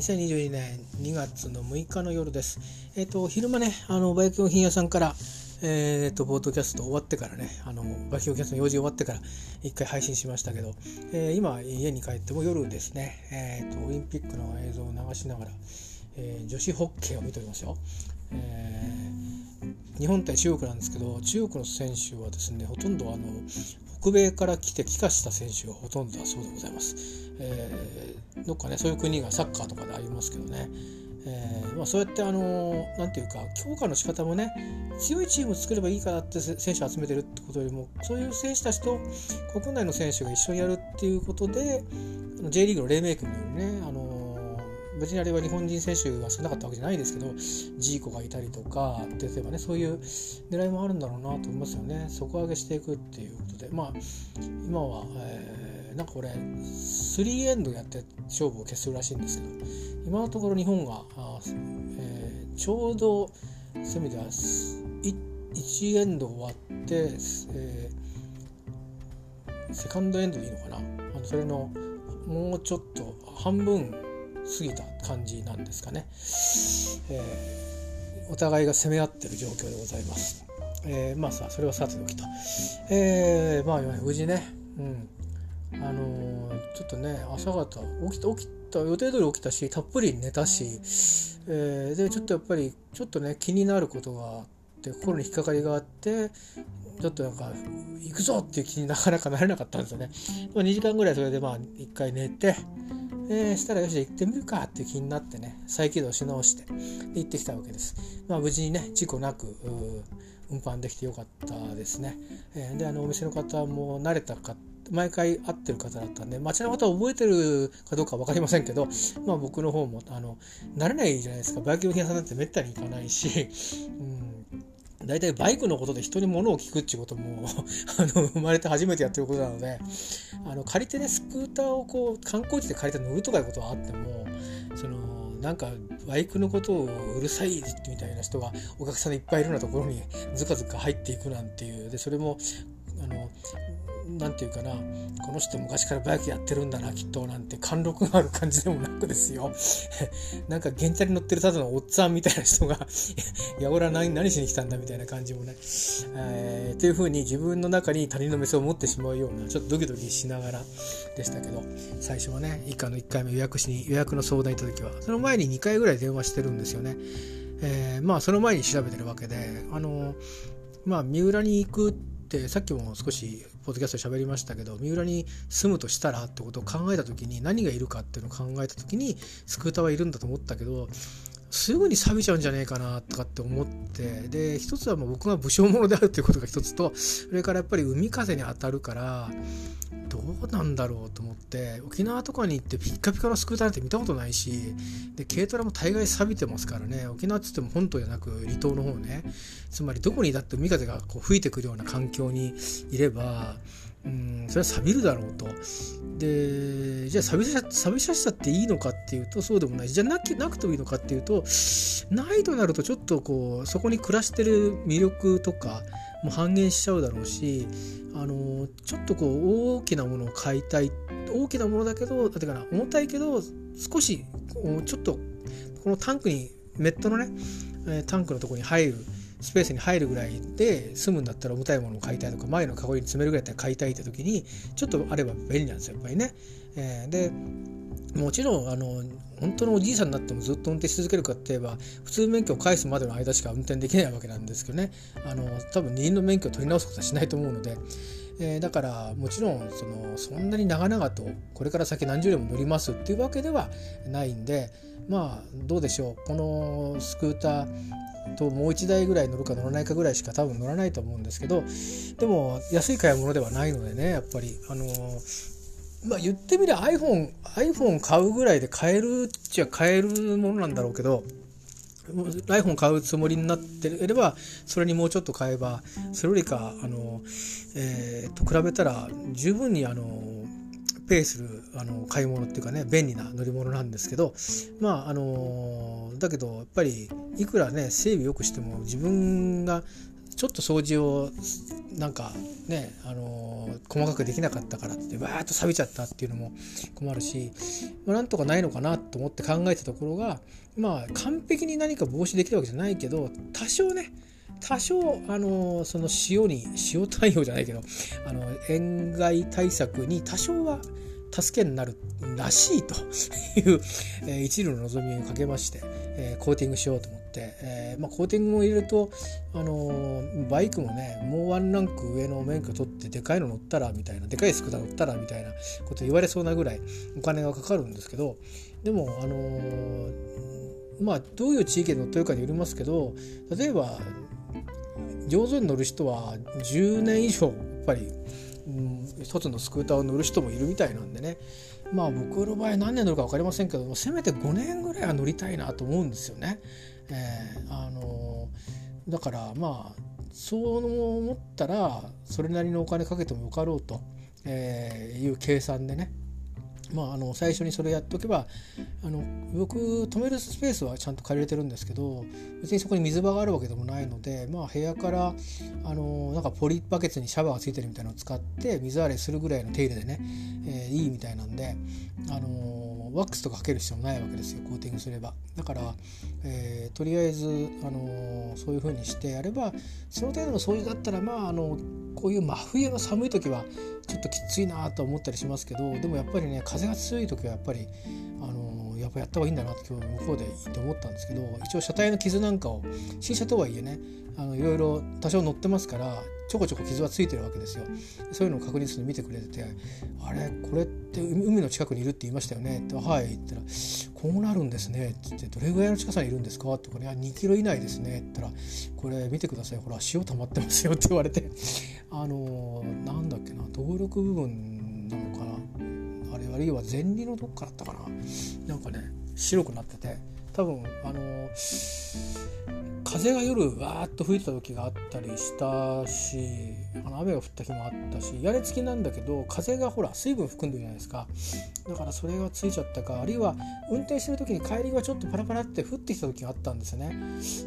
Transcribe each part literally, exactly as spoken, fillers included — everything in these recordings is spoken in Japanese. にせんにじゅうにねんにがつのむいかの夜です。えっ、ー、と昼間ね、あのバイク用品屋さんから、えっ、ー、とポッドキャスト終わってからね、あのバイク用品屋さんの用事終わってから一回配信しましたけど、えー、今家に帰っても夜ですね。えっ、ー、とオリンピックの映像を流しながら、えー、女子ホッケーを見ておりますよ。えー、日本対中国なんですけど、中国の選手はですね、ほとんどあの北米から来て帰化した選手がほとんどだそうでございます。えー、どっかね、そういう国がサッカーとかでありますけどね、えーまあ、そうやってあのなんていうか、強化の仕方もね、強いチームを作ればいいからって選手を集めてるってことよりも、そういう選手たちと国内の選手が一緒にやるっていうことで、 J リーグの黎明君のようにね、あの別にあれは日本人選手が少なかったわけじゃないですけど、ジーコがいたりとか、例えばね、そういう狙いもあるんだろうなと思いますよね。底上げしていくっていうことで、まあ今は、えー、なんかこれスリーエンドやって勝負を決するらしいんですけど、今のところ日本が、えー、ちょうどそういう意味ではいちエンド終わって、えー、セカンドエンドでいいのかな、あのそれのもうちょっと半分過ぎた感じなんですかね。えー、お互いが攻め合ってる状況でございます。えー、まあさ、それはさておきと、えー、まあ無事ね、うん、あのー、ちょっとね、朝方起きた、起きた予定通り起きたし、たっぷり寝たし、えー、でちょっとやっぱりちょっとね、気になることがあって、心に引っかかりがあって、ちょっとなんか行くぞっていう気になかなかなれなかったんですよね。にじかんぐらいそれでまあいっかい寝て、えー、したらよし行ってみるかって気になってね、再起動し直して行ってきたわけです。まあ無事にね、事故なく運搬できてよかったですね。えー、であのお店の方も慣れたか、毎回会ってる方だったんで、街の方は覚えてるかどうか分かりませんけど、まあ僕の方もあの慣れないじゃないですか。バイク用品屋さんなんてめったに行かないし、うん、大体バイクのことで人に物を聞くっていうこともあの生まれて初めてやってることなので、あの借りてね、スクーターをこう観光地で借りて乗るとかいうことはあっても、そのなんかバイクのことをうるさいみたいな人がお客さんでいっぱいいるようなところにずかずか入っていくなんていう、でそれもあのなんていうかな、この人昔からバイクやってるんだなきっとなんて貫禄がある感じでもなくですよなんか原チャリ乗ってるただのおっさんみたいな人がいや俺は 何, 何しに来たんだみたいな感じもね、えー、っていう風に自分の中に他人の目線を持ってしまうような、ちょっとドキドキしながらでしたけど、最初はね、以下のいっかいめ予約しに予約の相談行った時は、その前ににかいぐらい電話してるんですよね。えー、まあその前に調べてるわけで、あのまあ三浦に行くってさっきも少しポッドキャストで喋りましたけど、三浦に住むとしたらってことを考えたときに、何がいるかっていうのを考えたときに、スクーターはいるんだと思ったけど、すぐに錆びちゃうんじゃねえかなとかって思って、で一つはもう僕が武将者であるということが一つと、それからやっぱり海風に当たるからどうなんだろうと思って、沖縄とかに行ってピッカピカのスクーターなんて見たことないし、で軽トラも大概錆びてますからね、沖縄っつっても本島じゃなく離島の方ね、つまりどこにだって海風がこう吹いてくるような環境にいれば、うん、それは錆びるだろうと。でじゃあ錆びさせちゃっていいのかっていうとそうでもないし、じゃあ な, なくてもいいのかっていうとないとなると、ちょっとこうそこに暮らしてる魅力とかも半減しちゃうだろうし、あのちょっとこう大きなものを買いたい、大きなものだけどだってかな、重たいけど少しちょっとこのタンクにメットのね、タンクのところに入るスペースに入るぐらいで済むんだったら、重たいものを買いたいとか、前のカゴに詰めるぐらいだったら買いたいって時にちょっとあれば便利なんですよ、やっぱりね。えー、でもちろんあの本当のおじいさんになってもずっと運転し続けるかって言えば、普通免許を返すまでの間しか運転できないわけなんですけどね、あの多分二輪の免許を取り直すことはしないと思うので、えー、だからもちろん そのそんなに長々とこれから先何十年も乗りますっていうわけではないんで、まあどうでしょう、このスクーターともういちだいぐらい乗るか乗らないかぐらいしか多分乗らないと思うんですけど、でも安い買い物ではないのでね、やっぱりあのー、まあ言ってみれば iPhone, iPhone 買うぐらいで買えるっちゃ買えるものなんだろうけど、 iPhone 買うつもりになっていればそれにもうちょっと買えば、それよりかあのー、えー、と比べたら十分にあのーペイするあの買い物っていうかね、便利な乗り物なんですけど、まああのだけどやっぱりいくらね整備よくしても自分がちょっと掃除をなんかね、あのー、細かくできなかったからってわーっと錆びちゃったっていうのも困るし、なんとかないのかなと思って考えたところが、まあ完璧に何か防止できるわけじゃないけど、多少ね多少、あのー、その塩に塩対応じゃないけど、あの塩害対策に多少は助けになるらしいという一縷の望みをかけまして、えー、コーティングしようと思って、えーまあ、コーティングを入れると、あのー、バイクもねもうワンランク上の免許取ってでかいの乗ったらみたいな、でかいスクーター乗ったらみたいなこと言われそうなぐらいお金がかかるんですけど、でもあのー、まあどういう地域で乗ってるかによりますけど、例えば上手に乗る人はじゅうねん以上やっぱり一つのスクーターを乗る人もいるみたいなんでね、まあ僕の場合何年乗るか分かりませんけども、せめてごねんぐらいは乗りたいなと思うんですよね、えー、あのー、だからまあそう思ったらそれなりのお金かけてもよかろうという計算でね、まあ、あの最初にそれやっておけば、あの僕止めるスペースはちゃんと借りれてるんですけど、別にそこに水場があるわけでもないので、まあ、部屋からあのなんかポリバケツにシャワーがついてるみたいなのを使って水洗いするぐらいの手入れでね、えー、いいみたいなんで、あのワックスとかかける必要もないわけですよ、コーティングすれば。だから、えー、とりあえず、あのそういう風にしてやれば、その程度の掃除だったら、まあ、あのこういう真冬の寒い時はちょっときついなと思ったりしますけど、でもやっぱりね風が強い時はやっぱり、あのー、やっぱやった方がいいんだなって今日向こうで言って思ったんですけど、一応車体の傷なんかを、新車とはいえねあのいろいろ多少乗ってますからちょこちょこ傷はついてるわけですよ。そういうのを確認するの見てくれてて、あれこれって海の近くにいるって言いましたよねって、はいって言ったら、こうなるんですねって言って、どれぐらいの近さにいるんですかって、これにキロ以内ですねって言ったら、これ見てくださいほら塩溜まってますよって言われてあのー、なんだっけな動力部分なのかな、あるいは前輪のどっかだったかな、なんかね白くなってて、多分あの風が夜わーっと吹いてた時があったりしたし、あの雨が降った日もあったし、屋根付きなんだけど風がほら水分含んでるじゃないですか、だからそれがついちゃったか、あるいは運転してる時に帰りがちょっとパラパラって降ってきた時があったんですよね。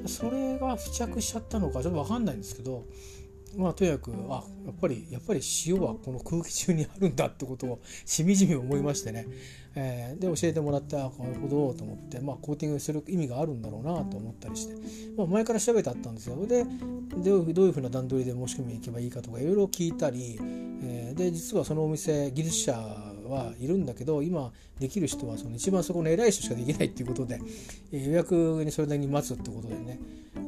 それが付着しちゃったのかちょっと分かんないんですけど、まあとにかくあやっぱりやっぱり塩はこの空気中にあるんだってことをしみじみ思いましてね、えー、で教えてもらってなるほどと思って、まあコーティングする意味があるんだろうなと思ったりして、まあ、前から調べてあったんですよ。でどういうふうな段取りで申し込みに行けばいいかとかいろいろ聞いたり、えー、で実はそのお店技術者はいるんだけど、今できる人はその一番そこの偉い人しかできないっていうことで、予約にそれなりに待つってことでね。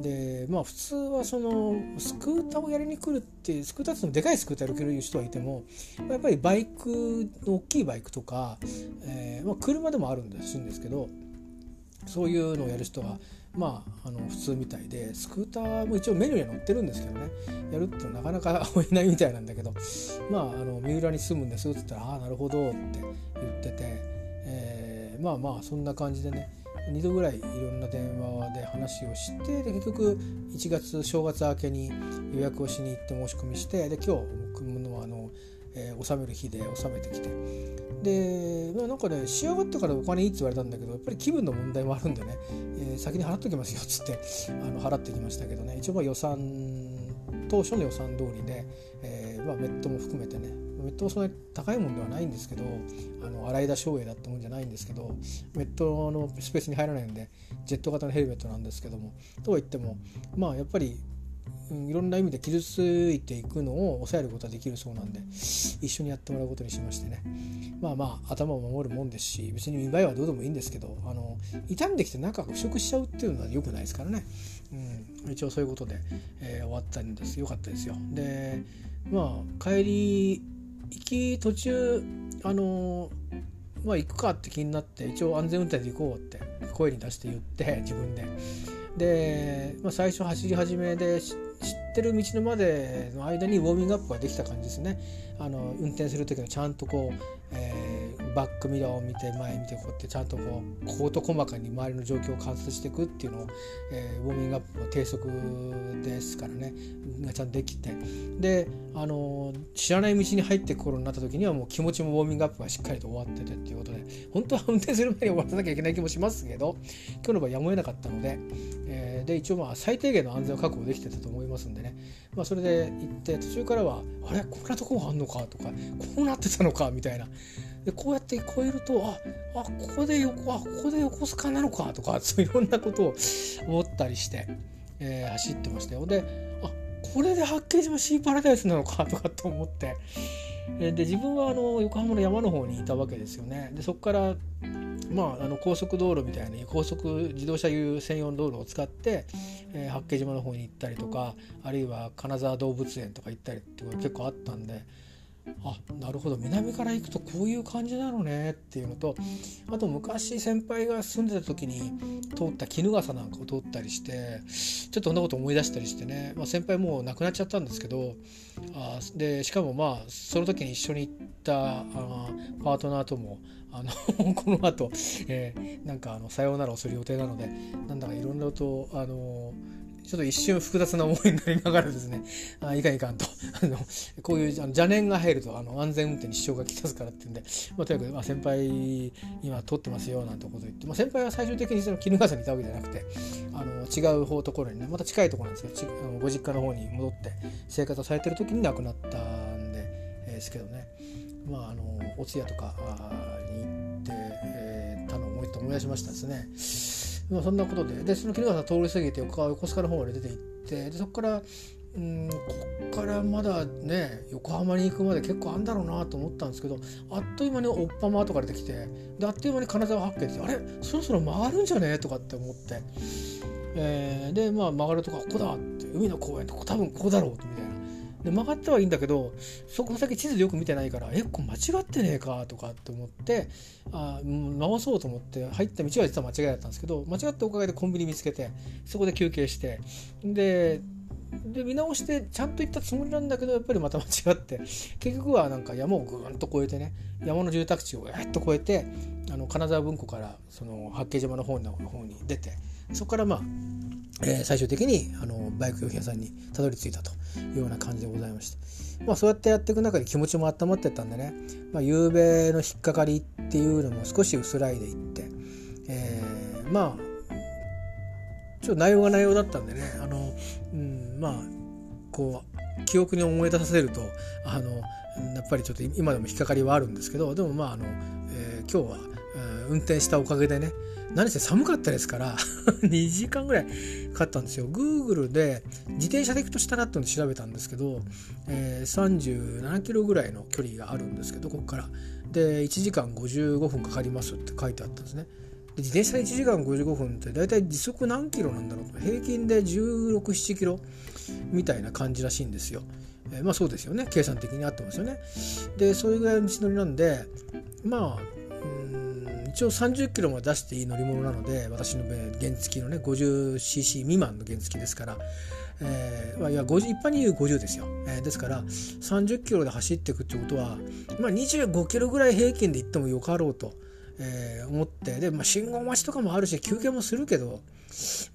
でまあ普通はそのスクーターをやりに来るって、スクーターってのでかいスクーターをやる人はいても、やっぱりバイクの大きいバイクとか、えーまあ、車でもあるんですけど、そういうのをやる人はまあ、あの普通みたいで、スクーターも一応メニューに載ってるんですけどね、やるってのはなかなか追えないみたいなんだけど、まああの三浦に住むんですって言ったら、ああなるほどって言ってて、えー、まあまあそんな感じでねにどぐらいいろんな電話で話をして、で結局いちがつ正月明けに予約をしに行って申し込みして、で今日組むのはあのえー、納める日で納めてきて、で、まあ、なんかね仕上がってからお金いいって言われたんだけど、やっぱり気分の問題もあるんでね、えー、先に払っておきますよっつってあの払ってきましたけどね、一応まあ予算当初の予算通りで、えーまあ、メットも含めてね、メットもそんなに高いもんではないんですけど、あの洗い出照英だったもんじゃないんですけど、メットのスペースに入らないんでジェット型のヘルメットなんですけども、とは言ってもまあやっぱりいろんな意味で傷ついていくのを抑えることはできるそうなんで、一緒にやってもらうことにしましてね、まあまあ頭を守るもんですし、別に見栄えはどうでもいいんですけど、あの傷んできて中が腐食しちゃうっていうのは良くないですからね、うん、一応そういうことで、えー、終わったんです。良かったですよ。でまあ帰り行き途中あのまあ行くかって気になって、一応安全運転で行こうって声に出して言って、自分でで、まあ、最初走り始めで知ってる道のまでの間にウォーミングアップができた感じですね。あの運転する時のちゃんとこう、えー、バックミラーを見て前見てこうやってちゃんとこう事細かに周りの状況を観察していくっていうのを、えー、ウォーミングアップの定則ですからねがちゃんとできて、で、あのー、知らない道に入っていく頃になった時にはもう気持ちもウォーミングアップがしっかりと終わっててっていうことで、本当は運転する前に終わらなきゃいけない気もしますけど今日の場合やむを得なかったので、えー、で一応まあ最低限の安全を確保できてたと思いますんでね、まあ、それで行って途中からはあれこんなとこがあんのかとかこうなってたのかみたいな、でこうやって超えるとああここで横あここで横須賀なのかとかそういろんなことを思ったりして、えー、走ってましたよ。であこれで八景島シーパラダイスなのかとかって思って、で自分はあの横浜の山の方にいたわけですよね。でそこから、まあ、あの高速道路みたいに高速自動車専用の道路を使って、えー、八景島の方に行ったりとかあるいは金沢動物園とか行ったりっていうのが結構あったんで、あなるほど南から行くとこういう感じなのねっていうのと、あと昔先輩が住んでた時に通った衣笠なんかを通ったりしてちょっとそんなこと思い出したりしてね、まあ、先輩もう亡くなっちゃったんですけど、あでしかもまあその時に一緒に行ったあパートナーともあのこの後、えー、なんかあのさようならをする予定なのでなんだかいろいろとあのちょっと一瞬複雑な思いになりながらですね、あいかんいかんとあのこういうあの邪念が入るとあの安全運転に支障がきたすからっていうんで、まあ、とにかく、まあ、先輩今撮ってますよなんてことを言って、まあ、先輩は最終的にその衣笠にいたわけじゃなくてあの違う方ところにねまた近いところなんですけどご実家の方に戻って生活をされてる時に亡くなったんで、えー、ですけどね、まああのお通夜とかに行って、えー、たのをもう一度思い出しましたですね。まあ、そんなことで、でその衣笠通り過ぎて横須賀の方まで出て行って、でそこからうんこっからまだね横浜に行くまで結構あんだろうなと思ったんですけど、あっという間におっぱまとか出てきて、であっという間に金沢発見してあれそろそろ曲がるんじゃねとかって思って、えー、でまあ曲がるとこここだって海の公園ってここ多分ここだろうみたいな。で曲がってはいいんだけどそこ先地図でよく見てないからえこれ間違ってねえかとかって思ってあ直そうと思って入った道は実は間違いだったんですけど、間違ったおかげでコンビニ見つけてそこで休憩して で, で見直してちゃんと行ったつもりなんだけどやっぱりまた間違って結局はなんか山をぐーんと越えてね山の住宅地をぐーっと越えてあの金沢文庫からその八景島の方の方に出てそこからまあえー、最終的にあのバイク用品屋さんにたどり着いたというような感じでございまして、まあ、そうやってやっていく中で気持ちも温まっていったんでね、まあ、夕べの引っかかりっていうのも少し薄らいでいって、えー、まあちょっと内容が内容だったんでねあの、うん、まあこう記憶に思い出させるとあのやっぱりちょっと今でも引っかかりはあるんですけど、でもまああの、えー、今日は運転したおかげでね何せ寒かったですからにじかんぐらいかかったんですよ。 Google で自転車で行くとしたらっての調べたんですけど、えー、さんじゅうななキロぐらいの距離があるんですけどここからでいちじかんごじゅうごふんかかりますって書いてあったんですね。で自転車でいちじかんごじゅうごふんってだいたい時速何キロなんだろうと平均でじゅうろく、じゅうななキロみたいな感じらしいんですよ。えー、まあそうですよね計算的に合ってますよね。でそれぐらいの道のりなんでまあ一応さんじゅっキロまで出していい乗り物なので私の原付のね ごじゅうシーシー 未満の原付ですから、えー、いやごじゅう一般に言うごじゅうですよ、えー、ですからさんじゅっキロで走っていくってことは、まあ、にじゅうごキロぐらい平均で行ってもよかろうと、えー、思ってで、まあ、信号待ちとかもあるし休憩もするけど、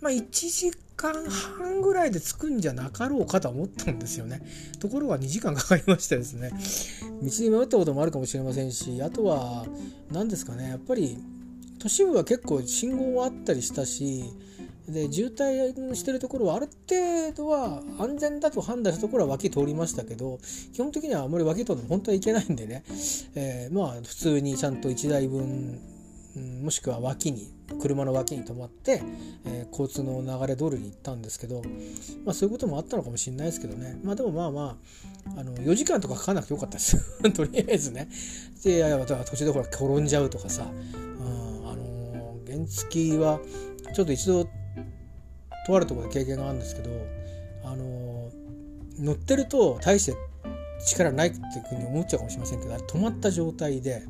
まあ、いちじかんはんぐらいで着くんじゃなかろうかと思ったんですよね。ところがにじかんかかりましてですね道に迷ったこともあるかもしれませんし、あとは何ですかねやっぱり都市部は結構信号はあったりしたしで渋滞してるところはある程度は安全だと判断したところは脇通りましたけど基本的にはあんまり脇通っても本当はいけないんでね、えー、まあ普通にちゃんといちだいぶんもしくは脇に車の脇に止まって、えー、交通の流れ通りに行ったんですけど、まあ、そういうこともあったのかもしれないですけどね、まあ、でもまあまあ、あのよじかんとかかかなくてよかったですとりあえずねでいやいや途中でほら転んじゃうとかさ、うん、あのー、原付はちょっと一度とあるところで経験があるんですけど、あのー、乗ってると大して力ないっていうふうに思っちゃうかもしれませんけど止まった状態で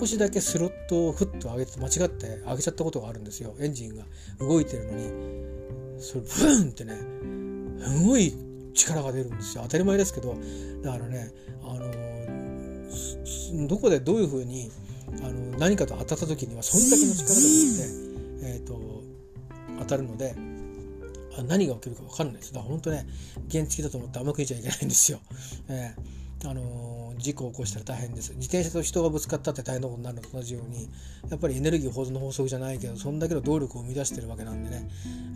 少しだけスロットをフッと上げて間違って上げちゃったことがあるんですよ。エンジンが動いてるのにそれブーンってねすごい力が出るんですよ。当たり前ですけどだからねあのどこでどういうふうにあの何かと当たった時にはそんだけの力があって、えー、と当たるので何が起きるか分かんないです。だから本当ね、原付だと思って甘く見ちゃいけないんですよ。えーあのー、事故を起こしたら大変です。自転車と人がぶつかったって大変なことになるのと同じように、やっぱりエネルギー保存の法則じゃないけど、そんだけの動力を生み出してるわけなんでね、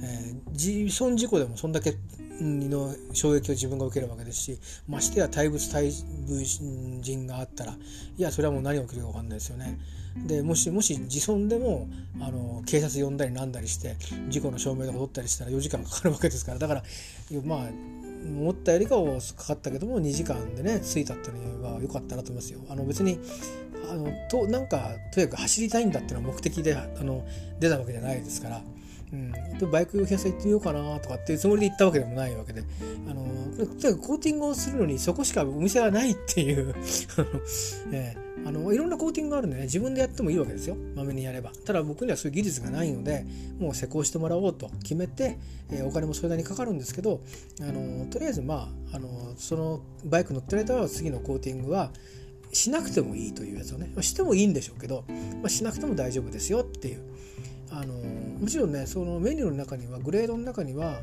えー、自損事故でもそんだけの衝撃を自分が受けるわけですし、ましてや対物対人があったら、いやそれはもう何が起きるか分かんないですよね。でもしもし自損でもあの警察呼んだりなんだりして事故の証明とか取ったりしたらよじかんかかるわけですから、だからまあ思ったよりかはかかったけどもにじかんでね着いたっていうのは良かったなと思いますよ。あの別にあのとなんかとにかく走りたいんだっていうのは目的であの出たわけじゃないですから。うん、バイク屋さん行ってみようかなとかっていうつもりで行ったわけでもないわけで、あのとにかくコーティングをするのにそこしかお店はないっていう、えー、あのいろんなコーティングがあるんでね、自分でやってもいいわけですよ、まめにやれば。ただ僕にはそういう技術がないので、もう施工してもらおうと決めて、えー、お金もそれなりにかかるんですけど、あのとりあえずまあ、あのそのバイク乗ってる間は次のコーティングはしなくてもいいというやつをね、してもいいんでしょうけど、まあ、しなくても大丈夫ですよっていう。あのもちろんね、そのメニューの中にはグレードの中には、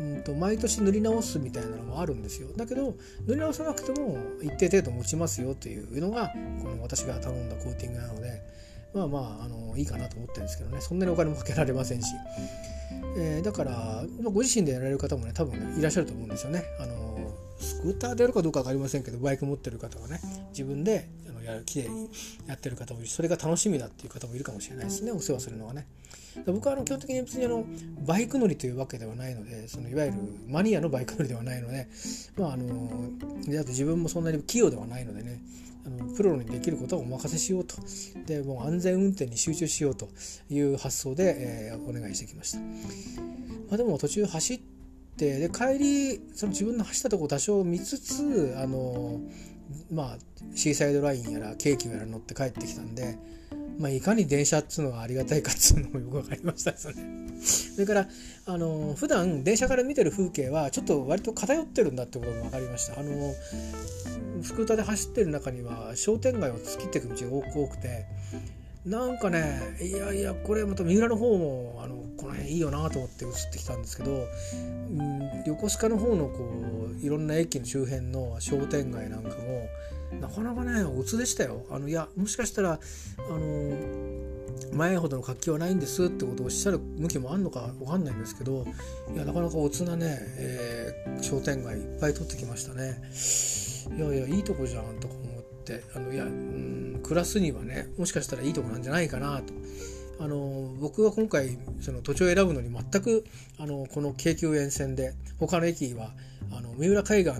うん、と毎年塗り直すみたいなのもあるんですよ。だけど塗り直さなくても一定程度持ちますよというのがこの私が頼んだコーティングなので、まあまあ、あのいいかなと思ってるんですけどね。そんなにお金もかけられませんし、えー、だからご自身でやられる方もね多分ねいらっしゃると思うんですよね。あのスクーターでやるかどうか分かりませんけど、バイク持ってる方はね自分できれいにやってる方もいるし、それが楽しみだっていう方もいるかもしれないですね、お世話するのはね。僕はあの基本的に別にあのバイク乗りというわけではないので、そのいわゆるマニアのバイク乗りではないので、まああのであと自分もそんなに器用ではないのでね、あのプロにできることはお任せしようと、でもう安全運転に集中しようという発想で、えー、お願いしてきました。まあ、でも途中走ってで帰りその自分の走ったところ多少見つつあのまあ、シーサイドラインやら京急やら乗って帰ってきたんで、まあ、いかに電車っつうのがありがたいかっつうのもよく分かりましたそれ。それからあの普段電車から見てる風景はちょっと割と偏ってるんだってことも分かりました。あのスクーターで走ってる中には商店街を突きっていく道が多くて、なんかねいやいやこれまた三浦の方もあのこの辺いいよなと思って移ってきたんですけど、うん、横須賀の方のこういろんな駅の周辺の商店街なんかもなかなかねおつでしたよ。あのいやもしかしたらあの前ほどの活気はないんですってことをおっしゃる向きもあるのかわかんないんですけど、いやなかなかおつなね、えー、商店街いっぱい取ってきましたね。いやいやいいとこじゃんとか思って、あのいやうん暮らすにはねもしかしたらいいとこなんじゃないかなと。あの僕は今回その土地を選ぶのに全くあのこの京急沿線で他の駅はあの三浦海岸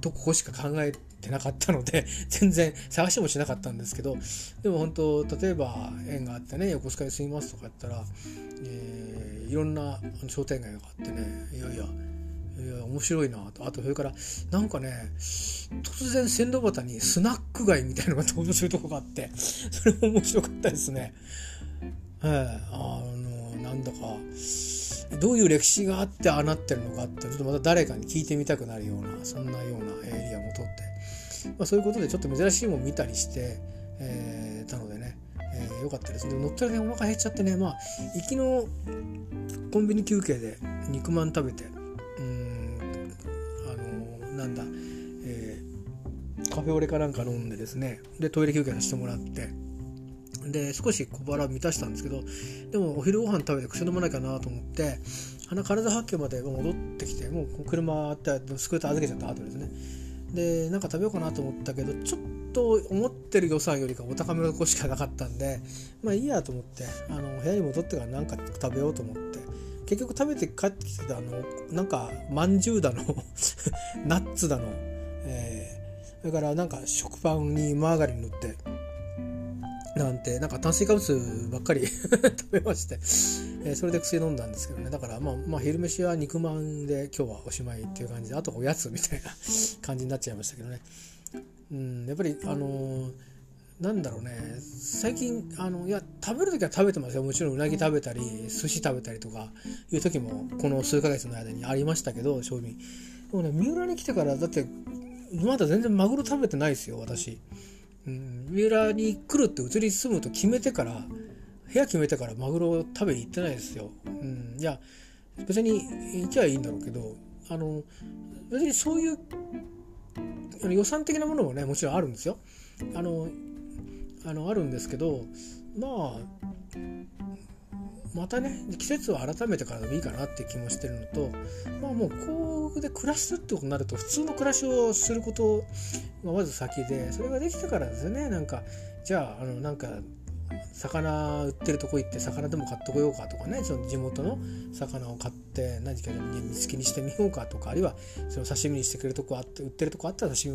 とここしか考えてなかったので全然探しもしなかったんですけど、でも本当例えば縁があってね横須賀に住みますとかやったら、えー、いろんな商店街があってねいやいやいや面白いなと。あとそれからなんかね突然線路端にスナック街みたいなのが登場するとこがあって、それも面白かったですね。はい、あのなんだかどういう歴史があってああなってるのかってちょっとまた誰かに聞いてみたくなるようなそんなようなエリアも通って、まあ、そういうことでちょっと珍しいもの見たりして、えー、たのでね良、えー、かったですね。乗ったらねお腹減っちゃってね、まあ行きのコンビニ休憩で肉まん食べてなんだ、えー、カフェオレかなんか飲んでですね、でトイレ休憩させてもらってで少し小腹満たしたんですけど、でもお昼ご飯食べて薬飲まなきゃなと思って鼻体発見まで戻ってきて、もう車ってスクーター預けちゃった後ですね、でなんか食べようかなと思ったけどちょっと思ってる予算よりかお高めの子しかなかったんで、まあいいやと思ってあの部屋に戻ってから何か食べようと思って結局食べて帰ってきてたあのなんかまんじゅうだのナッツだの、えー、それからなんか食パンにマーガリン塗ってなんてなんか炭水化物ばっかり食べまして、えー、それで薬飲んだんですけどね。だからまあ、まあ、昼飯は肉まんで今日はおしまいっていう感じで、あとおやつみたいな感じになっちゃいましたけどね。うんやっぱりあのーなんだろうね最近あのいや食べるときは食べてますよ。もちろんうなぎ食べたり寿司食べたりとかいう時もこの数ヶ月の間にありましたけど、正味でもね三浦に来てからだってまだ全然マグロ食べてないですよ私。うん、三浦に来るって移り住むと決めてから部屋決めてからマグロを食べに行ってないですよ、うん、いや別に行きゃいいんだろうけど、あの別にそういう予算的なものもねもちろんあるんですよ、あのあのあるんですけど、まあまたね季節を改めてからでもいいかなって気もしてるのと、まあもうこうで暮らすってことになると普通の暮らしをすることがまず先で、それができたからですよね。なんかじゃあ、あのなんか魚売ってるとこ行って魚でも買ってこようかとかね、その地元の魚を買って何かでも煮付けにしてみようかとか、あるいはその刺身にしてくれるとこあって売ってるとこあったら刺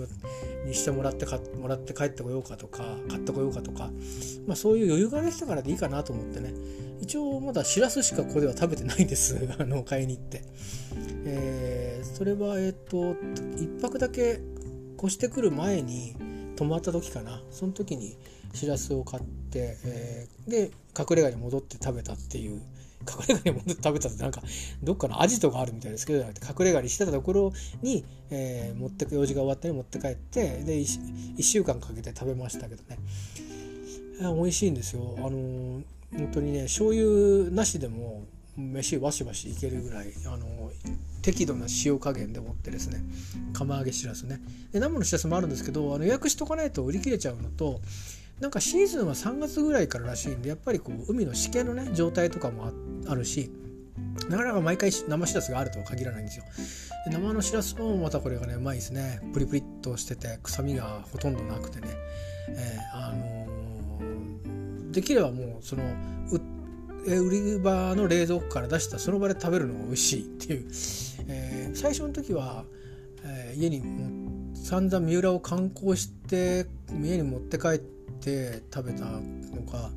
身にしてもらって買もらって帰ってこようかとか買ってこようかとか、まあそういう余裕ができたからでいいかなと思ってね。一応まだしらすしかここでは食べてないんですあの買いに行って、えー、それはえっといっぱくだけ越してくる前に泊まった時かな、その時にしらすを買って、えー、で隠れ家に戻って食べたっていう、隠れ家に戻って食べたってなんかどっかのアジトがあるみたいですけど、隠れ家にしてたところに、えー、持って用事が終わったのに持って帰ってで 1, 1週間かけて食べましたけどね、美味しいんですよ。あのー、本当にね醤油なしでも飯バシバシいけるぐらい、あの適度な塩加減でもってですね、釜揚げしらすね、で生のしらすもあるんですけど、あの予約しとかないと売り切れちゃうのと、なんかシーズンはさんがつぐらいかららしいんで、やっぱりこう海のしけのね状態とかも あ, あるし、なかなか毎回生しらすがあるとは限らないんですよ。で生のしらすもまたこれがねうまいですね、プリプリっとしてて臭みがほとんどなくてね、えー、あのーできればもうその売り場の冷蔵庫から出したその場で食べるのが美味しいっていう、えー、最初の時は、えー、家に散々三浦を観光して家に持って帰って食べたのか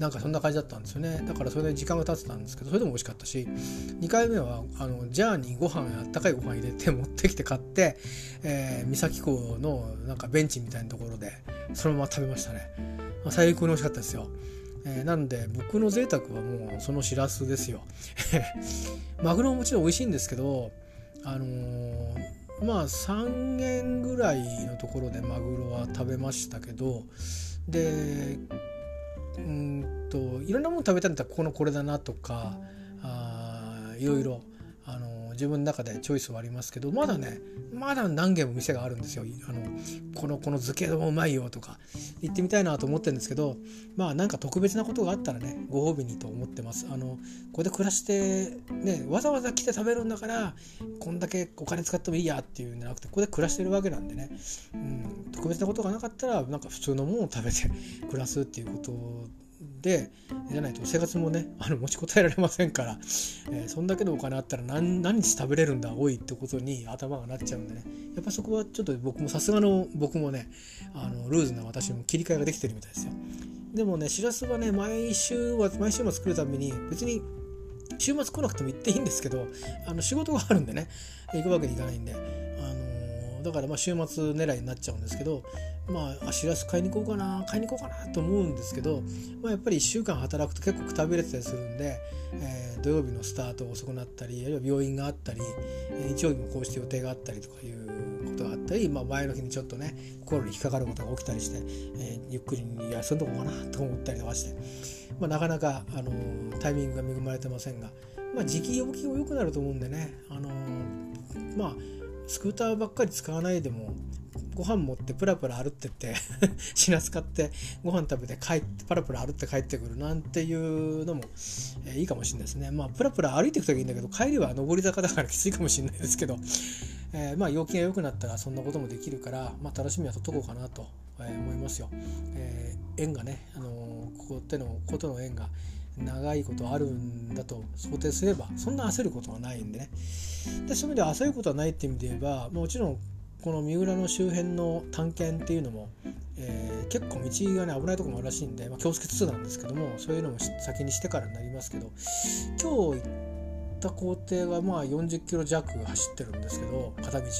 なんかそんな感じだったんですよね。だからそれで時間が経ってたんですけど、それでも美味しかったし、にかいめはあのジャーにご飯やあったかいご飯入れて持ってきて買って、えー、三崎港のなんかベンチみたいなところでそのまま食べましたね。最高に美味しかったですよ、えー、なんで僕の贅沢はもうそのしらすですよマグロももちろん美味しいんですけど、あのー、まあさんげんぐらいのところでマグロは食べましたけど、でうんといろんなもの食べたんだったらここのこれだなとか、あいろいろ、あのー、自分の中でチョイスはありますけど、まだねまだ何軒も店があるんですよ。あのこのこの漬け丼うまいよとか行ってみたいなと思ってるんですけど、まあなんか特別なことがあったらねご褒美にと思ってます。あのこれで暮らしてねわざわざ来て食べるんだからこんだけお金使ってもいいやっていうんじゃなくて、ここで暮らしてるわけなんでね、うん、特別なことがなかったらなんか普通のものを食べて暮らすっていうことをでじゃないと生活もねあの持ちこたえられませんから、えー、そんだけのお金あったら 何, 何日食べれるんだ多いってことに頭がなっちゃうんでね、やっぱそこはちょっと僕もさすがの僕もねあのルーズな私も切り替えができてるみたいですよ。でもねしらすはね毎週は毎週末来るために別に週末来なくても行っていいんですけど、あの仕事があるんでね行くわけにいかないんで、あのー、だからまあ週末狙いになっちゃうんですけど、まあ、しらす買いに行こうかな買いに行こうかなと思うんですけど、まあ、やっぱりいっしゅうかん働くと結構くたびれてたりするんで、えー、土曜日のスタートが遅くなったり、あるいは病院があったり日曜日もこうして予定があったりとかいうことがあったり、まあ、前の日にちょっとね心に引っかかることが起きたりして、えー、ゆっくり休んどこうかなと思ったりとかして、まあ、なかなか、あのー、タイミングが恵まれてませんが、まあ、時期予期も良くなると思うんでね、あのー、まあスクーターばっかり使わないでもご飯持ってプラプラ歩ってってしらす買ってご飯食べて帰ってパラプラ歩って帰ってくるなんていうのも、えー、いいかもしれないですね。まあプラプラ歩いていくときはいいんだけど、帰りは上り坂だからきついかもしれないですけど、えー、まあ陽気が良くなったらそんなこともできるから、まあ、楽しみはとっとこうかなと思いますよ。えー、縁がね、あのー、ここってのことの縁が長いことあるんだと想定すればそんな焦ることはないんでね。でそういう意味では焦ることはないって意味で言えば、もちろんこの三浦の周辺の探検っていうのも、えー、結構道がね危ないところもあるらしいんで、まあ、気をつけつつなんですけども、そういうのも先にしてからになりますけど、今日行った行程がまあよんじゅっキロ弱走ってるんですけど片道ね、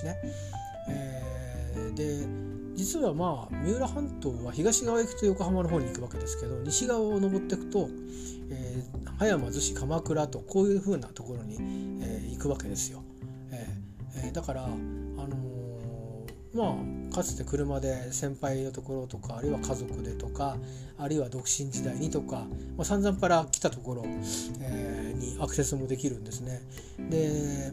えー、で実はまあ三浦半島は東側行くと横浜の方に行くわけですけど、西側を登っていくと、えー、葉山、逗子、鎌倉とこういう風なところに、えー、行くわけですよ。えーえー、だからあのーまあかつて車で先輩のところとか、あるいは家族でとか、あるいは独身時代にとか、まあ、散々から来たところ、えー、にアクセスもできるんですね。で、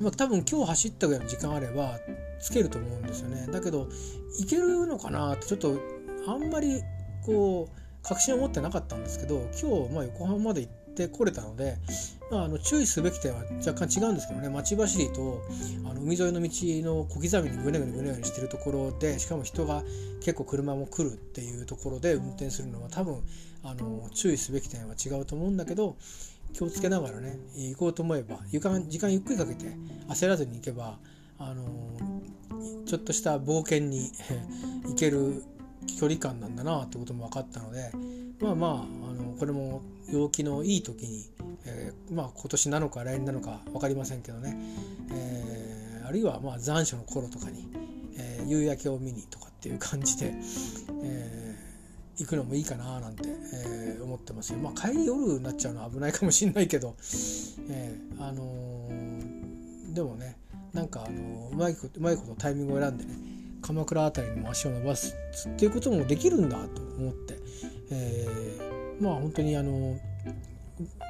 まあ、多分今日走ったぐらいの時間あればつけると思うんですよね。だけどいけるのかなってちょっとあんまりこう確信を持ってなかったんですけど、今日まあ横浜まで行ってで来れたので、まあ、あの注意すべき点は若干違うんですけどね。町走りとあの海沿いの道の小刻みにぐねぐねぐねぐねしてるところで、しかも人が結構車も来るっていうところで運転するのは多分あの注意すべき点は違うと思うんだけど、気をつけながらね行こうと思えば、時間ゆっくりかけて焦らずに行けば、あのちょっとした冒険に行ける距離感なんだなってことも分かったので、まあまあ、あのこれも陽気のいい時に、えーまあ、今年なのか来年なのか分かりませんけどね、えー、あるいはまあ残暑の頃とかに、えー、夕焼けを見にとかっていう感じで、えー、行くのもいいかななんて、えー、思ってますよ。まあ、帰り夜になっちゃうのは危ないかもしれないけど、えーあのー、でもね、なんか、あのー、うまいこと、うまいことタイミングを選んでね、鎌倉あたりにも足を伸ばすっていうこともできるんだと思って、えー、まあ本当にあの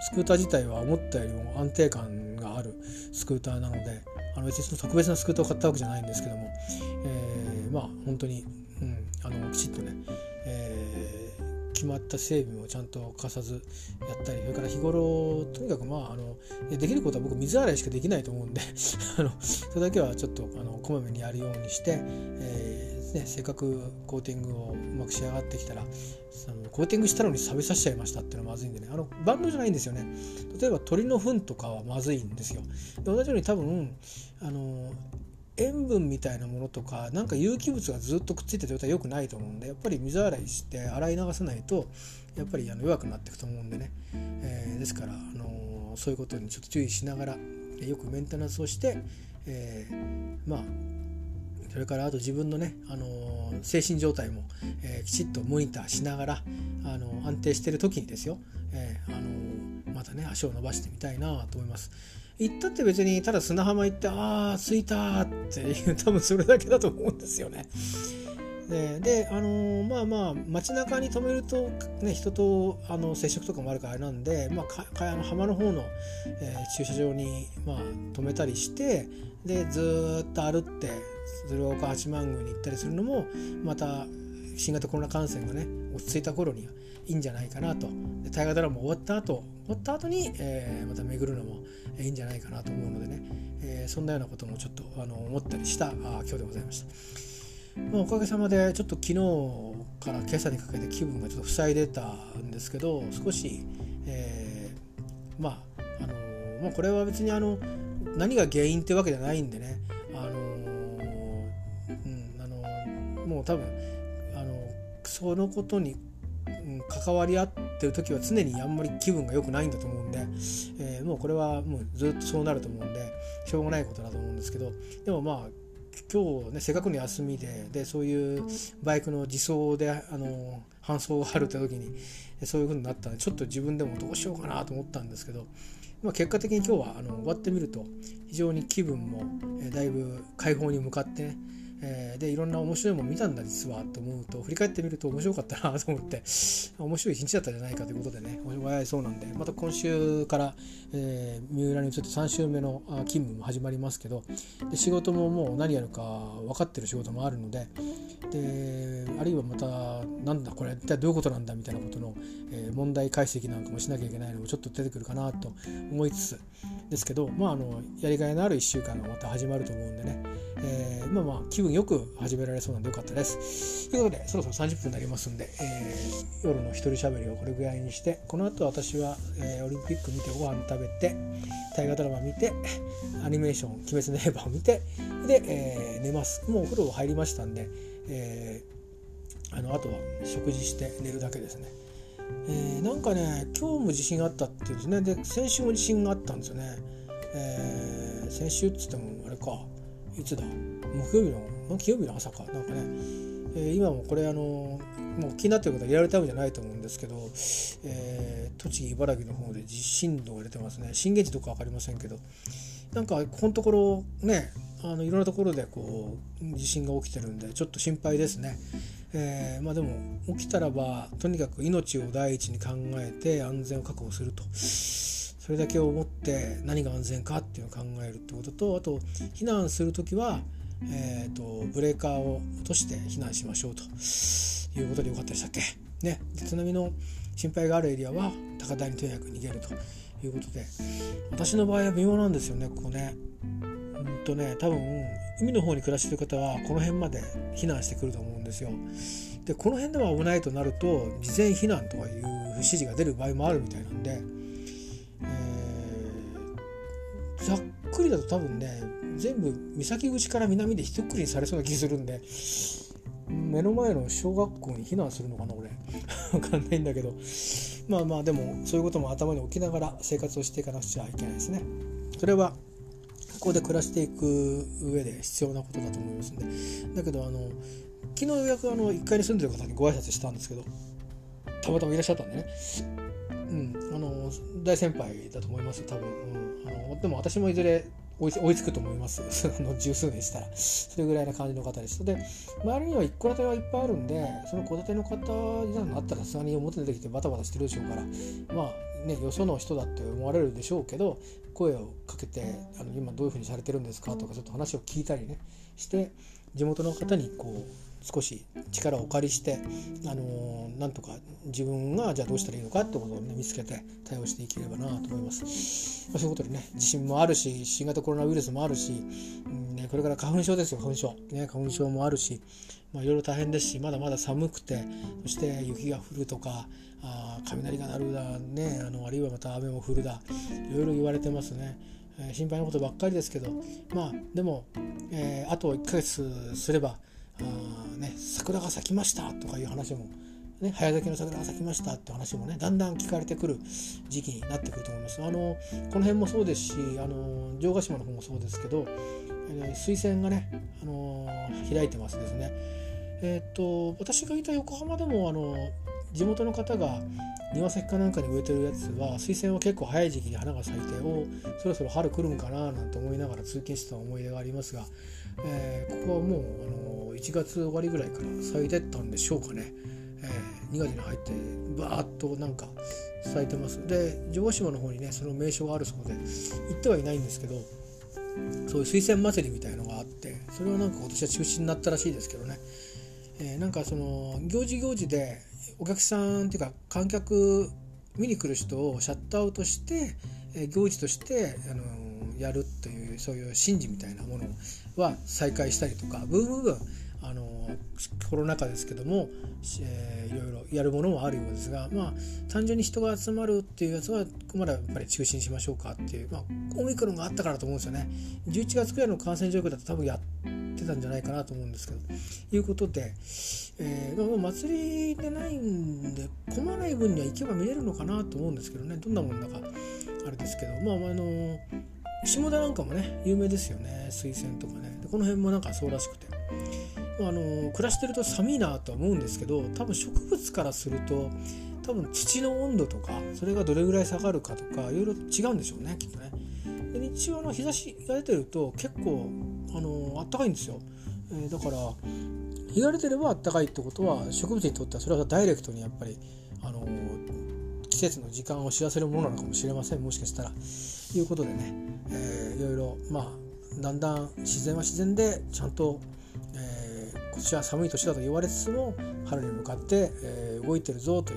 スクーター自体は思ったよりも安定感があるスクーターなので、あの別に特別なスクーターを買ったわけじゃないんですけども、えー、まあ本当に、うん、あのきちっとね、えー、決まった整備もちゃんと欠かさずやったり、それから日頃とにかくまああのできることは僕水洗いしかできないと思うんであのそれだけはちょっとあのこまめにやるようにして、えーね、せっかくコーティングをうまく仕上がってきたら、そのコーティングしたのに錆びさせちゃいましたっていうのはまずいんでね、あの万能じゃないんですよね。例えば鳥の糞とかはまずいんですよ。で、同じように多分あの塩分みたいなものとか、なんか有機物がずっとくっついた状態良くないと思うんで、やっぱり水洗いして洗い流さないとやっぱりあの弱くなっていくと思うんでね、えー、ですから、あのそういうことにちょっと注意しながらよくメンテナンスをして、えー、まあそれからあと自分のね、あのー、精神状態も、えー、きちっとモニターしながら、あのー、安定している時にですよ、えーあのー、またね足を伸ばしてみたいなと思います。行ったって別にただ砂浜行ってあー着いたっていう、多分それだけだと思うんですよね。で, で、あのー、まあまあ街中に止めると、ね、人とあの接触とかもあるからあれなんで、まあ、かかあの浜の方の、えー、駐車場に、まあ、止めたりして、でずっと歩って鶴岡八幡宮に行ったりするのも、また新型コロナ感染がね落ち着いた頃にはいいんじゃないかなと。で、大河ドラマ終わった後終わった後に、えー、また巡るのもいいんじゃないかなと思うのでね、えー、そんなようなこともちょっとあの思ったりした今日でございました。まあ、おかげさまでちょっと昨日から今朝にかけて気分がちょっと塞いでたんですけど、少し、えー、まあ、あのーまあ、これは別にあの何が原因ってわけじゃないんでね、あのーうんあのー、もう多分、あのー、そのことに関わり合ってる時は常にあんまり気分が良くないんだと思うんで、えー、もうこれはもうずっとそうなると思うんでしょうがないことだと思うんですけど、でもまあ今日ね、せっかくの休みで、でそういうバイクの自走であの搬送があるって時にそういう風になったので、ちょっと自分でもどうしようかなと思ったんですけど、まあ、結果的に今日はあの終わってみると非常に気分もえだいぶ解放に向かってね、えー、でいろんな面白いもの見たんだ実はと思うと、振り返ってみると面白かったなと思って、面白い一日だったじゃないかということでね、笑いそうなんで、また今週から、えー、三浦に移ってさん週目の勤務も始まりますけど、で仕事ももう何やるか分かってる仕事もあるので、であるいはまたなんだこれ一体どういうことなんだみたいなことの、えー、問題解析なんかもしなきゃいけないのもちょっと出てくるかなと思いつつですけど、まああのやりがいのあるいっしゅうかんがまた始まると思うんでね、えー、まあまあ気分よく始められそうなんでよかったです。ということでそろそろさんじゅっぷんになりますんで、えー、夜の一人喋りをこれぐらいにして、この後私は、えー、オリンピック見てご飯食べて、大河ドラマ見て、アニメーション「鬼滅の刃」を見てで、えー、寝ます。もうお風呂入りましたんで、えー、あのあとは食事して寝るだけですね。えー、なんかね今日も地震があったっていうんですね。で先週も地震があったんですよね。えー、先週っつってもあれかいつだ木曜日の木曜日の朝かなんかね、えー、今もこれあのもう気になっていることはリアルタイムじゃないと思うんですけど、えー、栃木茨城の方で地震動が出てますね。震源地とか分かりませんけど、なんかこのところねあのいろんなところでこう地震が起きてるんでちょっと心配ですね。えーまあ、でも起きたらばとにかく命を第一に考えて安全を確保すると、それだけを思って何が安全かっていうのを考えるってことと、あと避難するときは、えー、とブレーカーを落として避難しましょうということでよかったでしたっけね。津波の心配があるエリアは高台にとにかく逃げるということで、私の場合は微妙なんですよね、ここね。うんとね、多分海の方に暮らしている方はこの辺まで避難してくると思うんですよ。でこの辺では危ないとなると事前避難とかいう指示が出る場合もあるみたいなんで、えー、ざっくりだと多分ね全部岬口から南でひとくりにされそうな気がするんで、目の前の小学校に避難するのかな俺わかんないんだけど、まあまあでもそういうことも頭に置きながら生活をしていかなくちゃいけないですね。それはここで暮らしていく上で必要なことだと思いますんで。だけどあの昨日ようやくあのいっかいに住んでる方にご挨拶したんですけど、たまたまいらっしゃったんでね、うん、あの大先輩だと思います多分、うん、あのでも私もいずれ追いつくと思いますあの十数年したらそれぐらいな感じの方でした。で周りには一戸建てはいっぱいあるんで、その戸建ての方になったらさすがに表出てきてバタバタしてるでしょうから、まあねよその人だって思われるでしょうけど、声をかけてあの今どういうふうにされてるんですかとかちょっと話を聞いたりねして地元の方にこう少し力をお借りして、あのー、なんとか自分がじゃあどうしたらいいのかってことを、ね、見つけて対応していければなと思います。まあ、そういうことでね、地震もあるし、新型コロナウイルスもあるし、うんね、これから花粉症ですよ、花粉症、ね、花粉症もあるし、まあ、いろいろ大変ですし、まだまだ寒くて、そして雪が降るとか、あ雷が鳴るだ、ね、あのあるいはまた雨も降るだ、いろいろ言われてますね。えー、心配なことばっかりですけど、まあでも、えー、あといっかげつすれば、あね、桜が咲きましたとかいう話も、ね、早咲きの桜が咲きましたって話もねだんだん聞かれてくる時期になってくると思います。あのこの辺もそうですし、あの城ヶ島の方もそうですけど、水仙がね、あの開いてますですね。えー、っと私がいた横浜でもあの地元の方が庭先かなんかに植えてるやつは水仙は結構早い時期に花が咲いて、おそろそろ春来るんかななんて思いながら通勤してた思い出がありますが、えー、ここはもうあのいちがつ終わりぐらいから咲いてったんでしょうかね、えー、にがつに入ってバーッとなんか咲いてます。で城ヶ島の方にねその名所があるそうで行ってはいないんですけど、そういう水仙祭りみたいのがあって、それはなんか今年は中止になったらしいですけどね、えー、なんかその行事行事でお客さんっていうか観客見に来る人をシャットアウトして、えー、行事として、あのー、やるというそういう神事みたいなものは再開したりとか、ブームブーム、あのー、コロナ禍ですけども、えー、いろいろやるものもあるようですが、まあ単純に人が集まるっていうやつはまだやっぱり中止にしましょうかっていう、まあ、オミクロンがあったからと思うんですよね。じゅういちがつくらいの感染状況だと多分やってたんじゃないかなと思うんですけど、いうことで、えー、まあ、祭りでないんで困らない分には行けば見れるのかなと思うんですけどね、どんなものだかあれですけど、まああのー、下田なんかもね有名ですよね、水仙とかね。でこの辺もなんかそうらしくて、まああのー、暮らしてると寒いなとは思うんですけど、多分植物からすると多分土の温度とかそれがどれぐらい下がるかとかいろいろ違うんでしょうねきっとね。で日中はの日差しが出てると結構あのー、暖かいんですよ。えー、だから日が出てれば暖かいってことは植物にとってはそれはダイレクトにやっぱりあのー、季節の時間を知らせるものなのかもしれません、もしかしたら。ということでね、えー、いろいろまあだんだん自然は自然でちゃんと、えー、今年は寒い年だと言われつつも春に向かって、えー、動いてるぞとい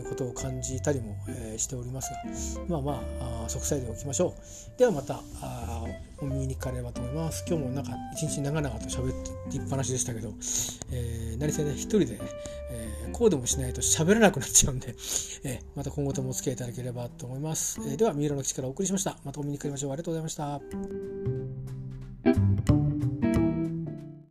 うことを感じたりも、えー、しておりますが、まあまあ、あ息災でおきましょう。ではまたお耳にかかればと思います。今日もなんか一日長々と喋っていっぱなしでしたけど、えー、何せね一人で、ねえー、こうでもしないと喋らなくなっちゃうんで、えー、また今後ともお付き合いいただければと思います。えー、では三浦の岸からお送りしました。またお耳にかかりましょう。ありがとうございました。